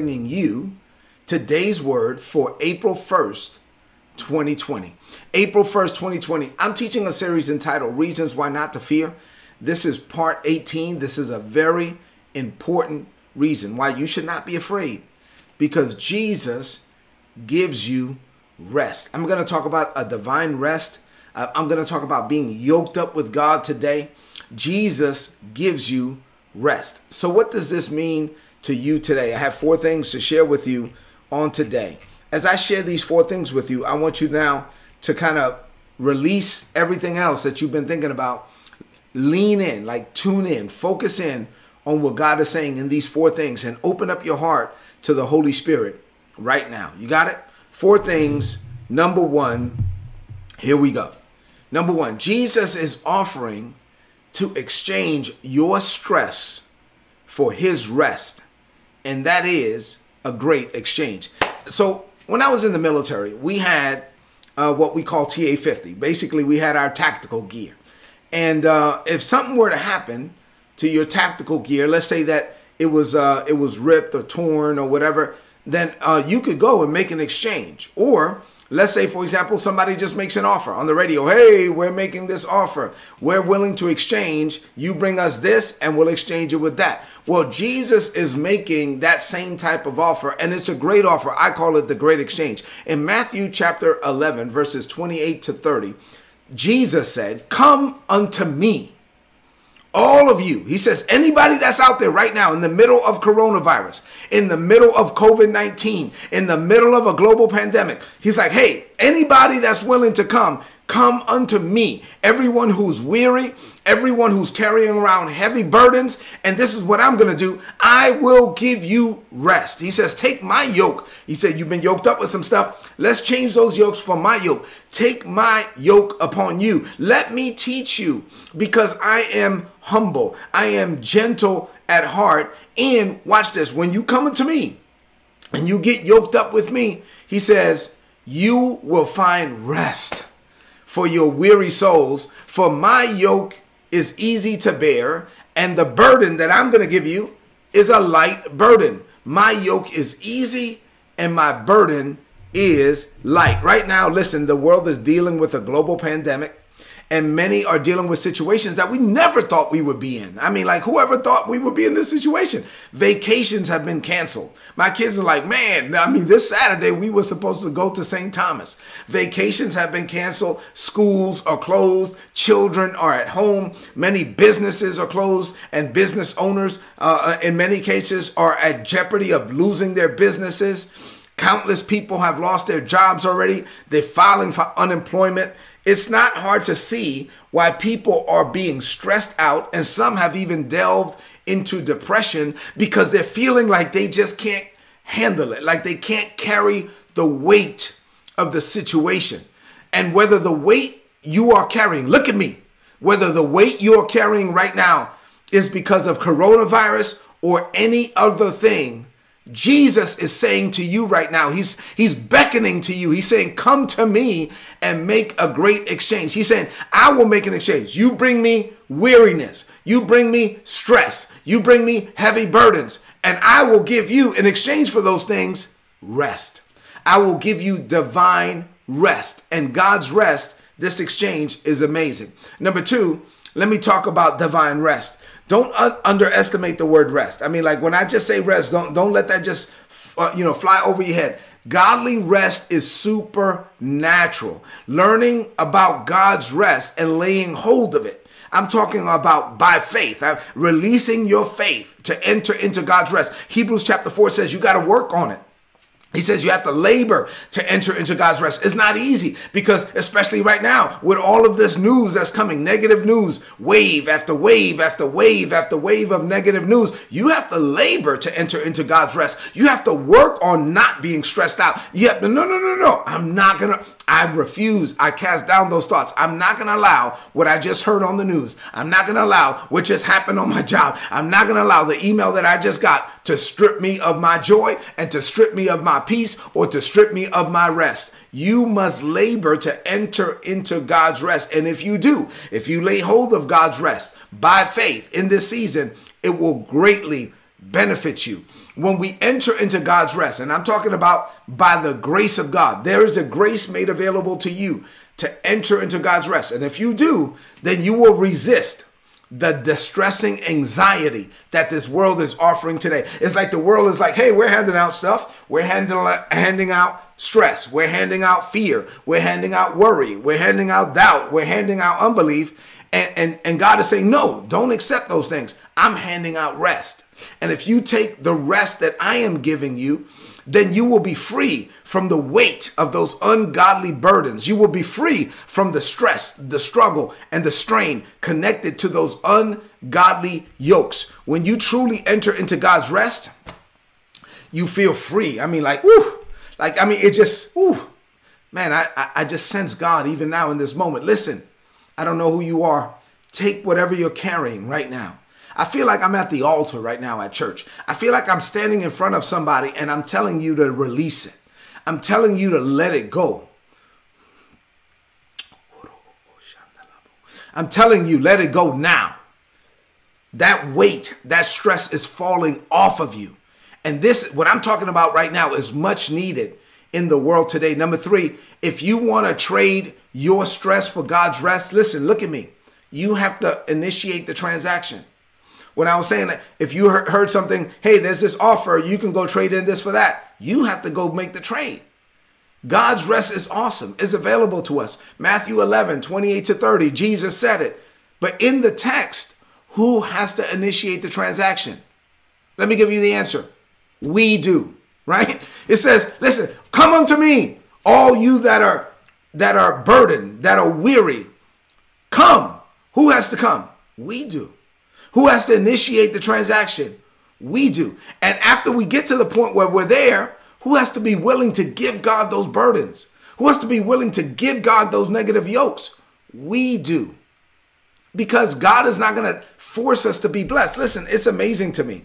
bringing you today's word for April 1st, 2020. April 1st, 2020. I'm teaching a series entitled Reasons Why Not to Fear. This is part 18. This is a very important reason why you should not be afraid, because Jesus gives you rest. I'm going to talk about a divine rest. I'm going to talk about being yoked up with God today. Jesus gives you rest. So what does this mean to you today? I have four things to share with you on today. As I share these four things with you, I want you now to kind of release everything else that you've been thinking about. Lean in, like tune in, focus in on what God is saying in these four things, and open up your heart to the Holy Spirit right now. You got it? Four things. Number one, here we go. Number one, Jesus is offering to exchange your stress for his rest. And that is a great exchange. So when I was in the military, we had what we call TA-50. Basically, we had our tactical gear. And if something were to happen to your tactical gear, let's say that it was ripped or torn or whatever, then you could go and make an exchange. Or let's say, for example, somebody just makes an offer on the radio. Hey, we're making this offer. We're willing to exchange. You bring us this and we'll exchange it with that. Well, Jesus is making that same type of offer, and it's a great offer. I call it the great exchange. In Matthew chapter 11, verses 28 to 30, Jesus said, "Come unto me, all of you." He says, anybody that's out there right now in the middle of coronavirus, in the middle of COVID-19, in the middle of a global pandemic, he's like, hey, anybody that's willing to come, come unto me. Everyone who's weary, everyone who's carrying around heavy burdens, and this is what I'm going to do. I will give you rest. He says, take my yoke. He said, you've been yoked up with some stuff. Let's change those yokes for my yoke. Take my yoke upon you. Let me teach you, because I am humble. I am gentle at heart. And watch this. When you come unto me and you get yoked up with me, he says, you will find rest for your weary souls, for my yoke is easy to bear, and the burden that I'm going to give you is a light burden. My yoke is easy, and my burden is light. Right now, listen, the world is dealing with a global pandemic, and many are dealing with situations that we never thought we would be in. I mean, like, whoever thought we would be in this situation? Vacations have been canceled. My kids are like, man, I mean, this Saturday we were supposed to go to St. Thomas. Vacations have been canceled. Schools are closed. Children are at home. Many businesses are closed, and business owners, in many cases, are at jeopardy of losing their businesses. Countless people have lost their jobs already. They're filing for unemployment. It's not hard to see why people are being stressed out, and some have even delved into depression because they're feeling like they just can't handle it, like they can't carry the weight of the situation. And whether the weight you are carrying, look at me, whether the weight you are carrying right now is because of coronavirus or any other thing, Jesus is saying to you right now, he's beckoning to you. He's saying, come to me and make a great exchange. He's saying, I will make an exchange. You bring me weariness. You bring me stress. You bring me heavy burdens. And I will give you, in exchange for those things, rest. I will give you divine rest. And God's rest, this exchange is amazing. Number two, let me talk about divine rest. Don't underestimate the word rest. I mean, like, when I just say rest, don't let that just, fly over your head. Godly rest is supernatural. Learning about God's rest and laying hold of it. I'm talking about by faith, releasing your faith to enter into God's rest. Hebrews chapter 4 says you got to work on it. He says you have to labor to enter into God's rest. It's not easy, because especially right now with all of this news that's coming, negative news, wave after wave after wave after wave of negative news, you have to labor to enter into God's rest. You have to work on not being stressed out. Yep, no. I refuse. I cast down those thoughts. I'm not going to allow what I just heard on the news. I'm not going to allow what just happened on my job. I'm not going to allow the email that I just got to strip me of my joy and to strip me of my peace or to strip me of my rest. You must labor to enter into God's rest. And if you do, if you lay hold of God's rest by faith in this season, it will greatly benefits you. When we enter into God's rest, and I'm talking about by the grace of God, there is a grace made available to you to enter into God's rest. And if you do, then you will resist the distressing anxiety that this world is offering today. It's like the world is like, hey, we're handing out stuff. We're handing out stress. We're handing out fear. We're handing out worry. We're handing out doubt. We're handing out unbelief. And God is saying, no, don't accept those things. I'm handing out rest. And if you take the rest that I am giving you, then you will be free from the weight of those ungodly burdens. You will be free from the stress, the struggle, and the strain connected to those ungodly yokes. When you truly enter into God's rest, you feel free. I mean, like, woo! Like, I mean, it just, woo! Man, I just sense God even now in this moment. Listen, I don't know who you are. Take whatever you're carrying right now. I feel like I'm at the altar right now at church. I feel like I'm standing in front of somebody and I'm telling you to release it. I'm telling you to let it go. I'm telling you, let it go now. That weight, that stress is falling off of you. And this, what I'm talking about right now, is much needed in the world today. Number three, if you want to trade your stress for God's rest, listen, look at me. You have to initiate the transaction. When I was saying that, if you heard something, hey, there's this offer, you can go trade in this for that. You have to go make the trade. God's rest is awesome. It's available to us. Matthew 11, 28 to 30, Jesus said it. But in the text, who has to initiate the transaction? Let me give you the answer. We do, right? It says, listen, come unto me, all you that are burdened, that are weary. Come. Who has to come? We do. Who has to initiate the transaction? We do. And after we get to the point where we're there, who has to be willing to give God those burdens? Who has to be willing to give God those negative yokes? We do. Because God is not going to force us to be blessed. Listen, it's amazing to me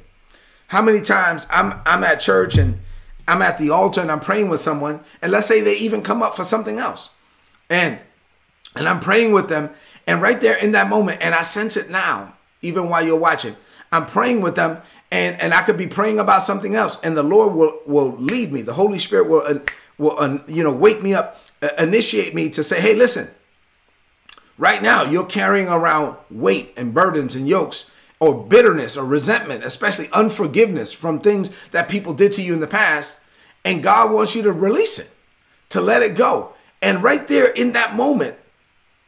how many times I'm at church and I'm at the altar and I'm praying with someone. And let's say they even come up for something else. And I'm praying with them. And right there in that moment, and I sense it now, even while you're watching, I'm praying with them, and I could be praying about something else, and the Lord will lead me. The Holy Spirit will wake me up, initiate me to say, hey, listen, right now you're carrying around weight and burdens and yokes, or bitterness or resentment, especially unforgiveness from things that people did to you in the past, and God wants you to release it, to let it go. And right there in that moment,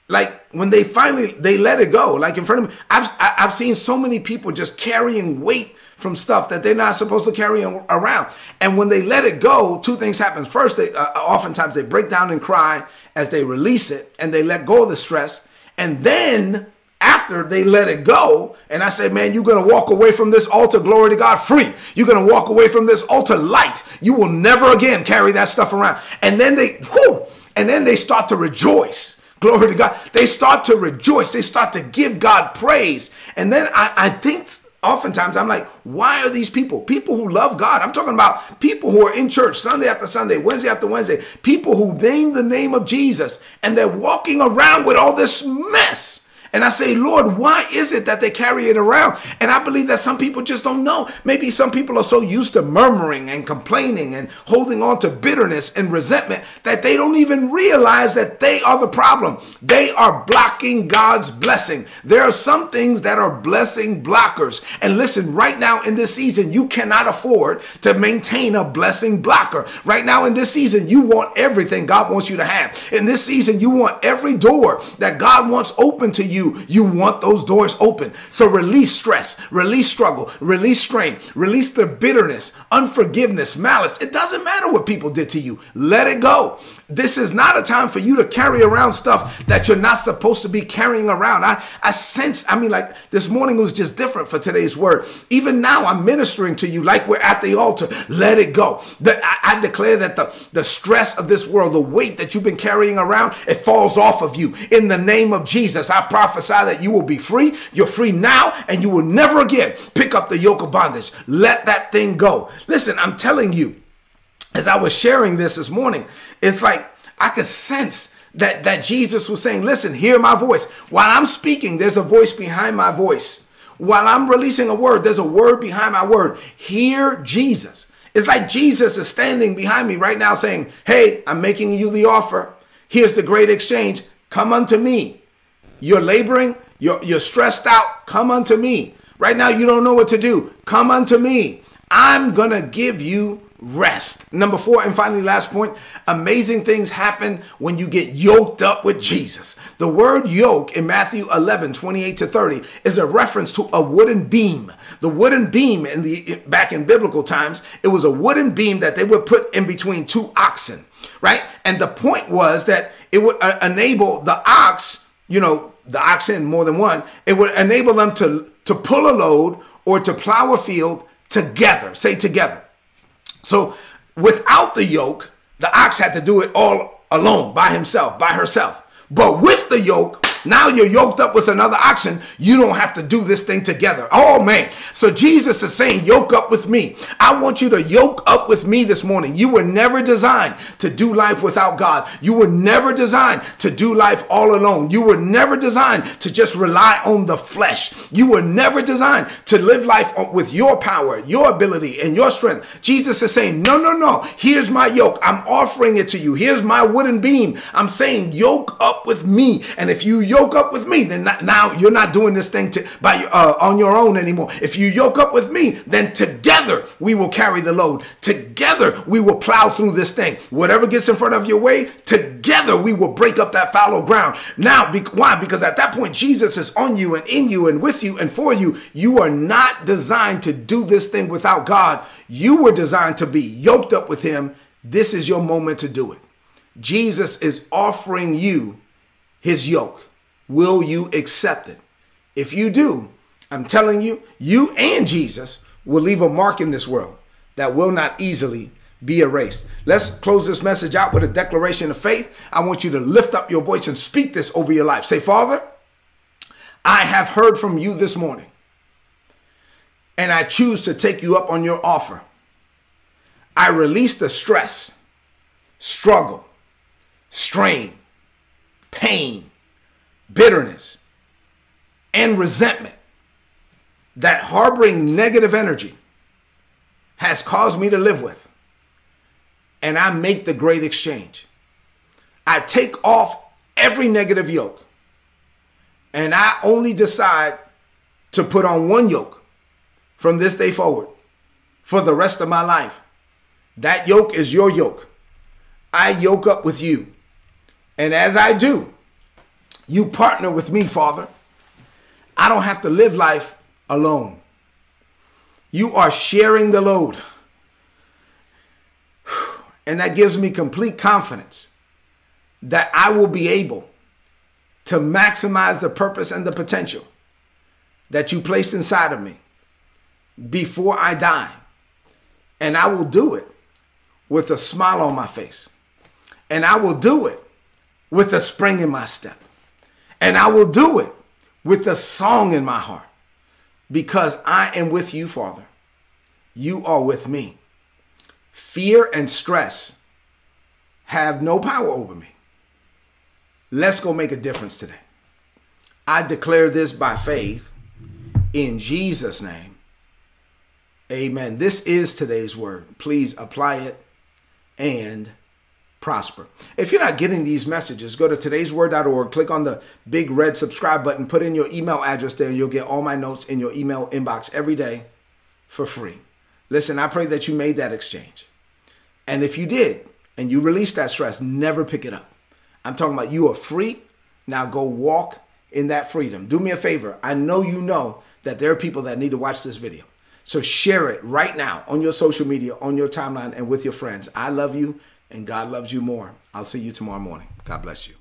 like when they finally, they let it go, like in front of me, I've seen so many people just carrying weight from stuff that they're not supposed to carry around. And when they let it go, two things happen. First, they oftentimes they break down and cry as they release it and they let go of the stress. And then after they let it go, and I say, man, you're going to walk away from this altar, glory to God, free. You're going to walk away from this altar light. You will never again carry that stuff around. And then they start to rejoice. Glory to God. They start to rejoice. They start to give God praise. And then I think oftentimes I'm like, why are these people who love God? I'm talking about people who are in church Sunday after Sunday, Wednesday after Wednesday, people who name the name of Jesus, and they're walking around with all this mess. And I say, Lord, why is it that they carry it around? And I believe that some people just don't know. Maybe some people are so used to murmuring and complaining and holding on to bitterness and resentment that they don't even realize that they are the problem. They are blocking God's blessing. There are some things that are blessing blockers. And listen, right now in this season, you cannot afford to maintain a blessing blocker. Right now in this season, you want everything God wants you to have. In this season, you want every door that God wants open to you. You want those doors open. So release stress, release struggle, release strain, release the bitterness, unforgiveness, malice. It doesn't matter what people did to you. Let it go. This is not a time for you to carry around stuff that you're not supposed to be carrying around. I sense, this morning was just different for today's word. Even now I'm ministering to you like we're at the altar. Let it go. I declare that the stress of this world, the weight that you've been carrying around, it falls off of you. In the name of Jesus, I prophesy that you will be free. You're free now, and you will never again pick up the yoke of bondage. Let that thing go. Listen, I'm telling you, as I was sharing this morning, it's like I could sense that Jesus was saying, listen, hear my voice. While I'm speaking, there's a voice behind my voice. While I'm releasing a word, there's a word behind my word. Hear Jesus. It's like Jesus is standing behind me right now saying, hey, I'm making you the offer. Here's the great exchange. Come unto me. You're laboring. You're stressed out. Come unto me. Right now, you don't know what to do. Come unto me. I'm going to give you rest. Number four, and finally, last point, amazing things happen when you get yoked up with Jesus. The word yoke in Matthew 11:28-30 is a reference to a wooden beam. The wooden beam back in biblical times, it was a wooden beam that they would put in between two oxen, right? And the point was that it would enable the ox, the oxen, more than one, it would enable them to pull a load or to plow a field together. Say together. So without the yoke, the ox had to do it all alone, by himself, by herself. But with the yoke, now you're yoked up with another oxen. You don't have to do this thing together. Oh, man. So Jesus is saying, yoke up with me. I want you to yoke up with me this morning. You were never designed to do life without God. You were never designed to do life all alone. You were never designed to just rely on the flesh. You were never designed to live life with your power, your ability, and your strength. Jesus is saying, no. Here's my yoke. I'm offering it to you. Here's my wooden beam. I'm saying, yoke up with me. And if you yoke up with me, then now you're not doing this thing on your own anymore. If you yoke up with me, then together we will carry the load. Together we will plow through this thing. Whatever gets in front of your way, together we will break up that fallow ground. Now, why? Because at that point, Jesus is on you and in you and with you and for you. You are not designed to do this thing without God. You were designed to be yoked up with him. This is your moment to do it. Jesus is offering you his yoke. Will you accept it? If you do, I'm telling you, you and Jesus will leave a mark in this world that will not easily be erased. Let's close this message out with a declaration of faith. I want you to lift up your voice and speak this over your life. Say, Father, I have heard from you this morning, and I choose to take you up on your offer. I release the stress, struggle, strain, pain, bitterness, and resentment that harboring negative energy has caused me to live with. And I make the great exchange. I take off every negative yoke, and I only decide to put on one yoke from this day forward for the rest of my life. That yoke is your yoke. I yoke up with you. And as I do, you partner with me, Father. I don't have to live life alone. You are sharing the load. And that gives me complete confidence that I will be able to maximize the purpose and the potential that you placed inside of me before I die. And I will do it with a smile on my face. And I will do it with a spring in my step. And I will do it with a song in my heart, because I am with you, Father. You are with me. Fear and stress have no power over me. Let's go make a difference today. I declare this by faith in Jesus' name. Amen. This is today's word. Please apply it and prosper. If you're not getting these messages, go to todaysword.org, click on the big red subscribe button, put in your email address there, and you'll get all my notes in your email inbox every day for free. Listen, I pray that you made that exchange. And if you did, and you released that stress, never pick it up. I'm talking about you are free. Now go walk in that freedom. Do me a favor. I know you know that there are people that need to watch this video. So share it right now on your social media, on your timeline, and with your friends. I love you. And God loves you more. I'll see you tomorrow morning. God bless you.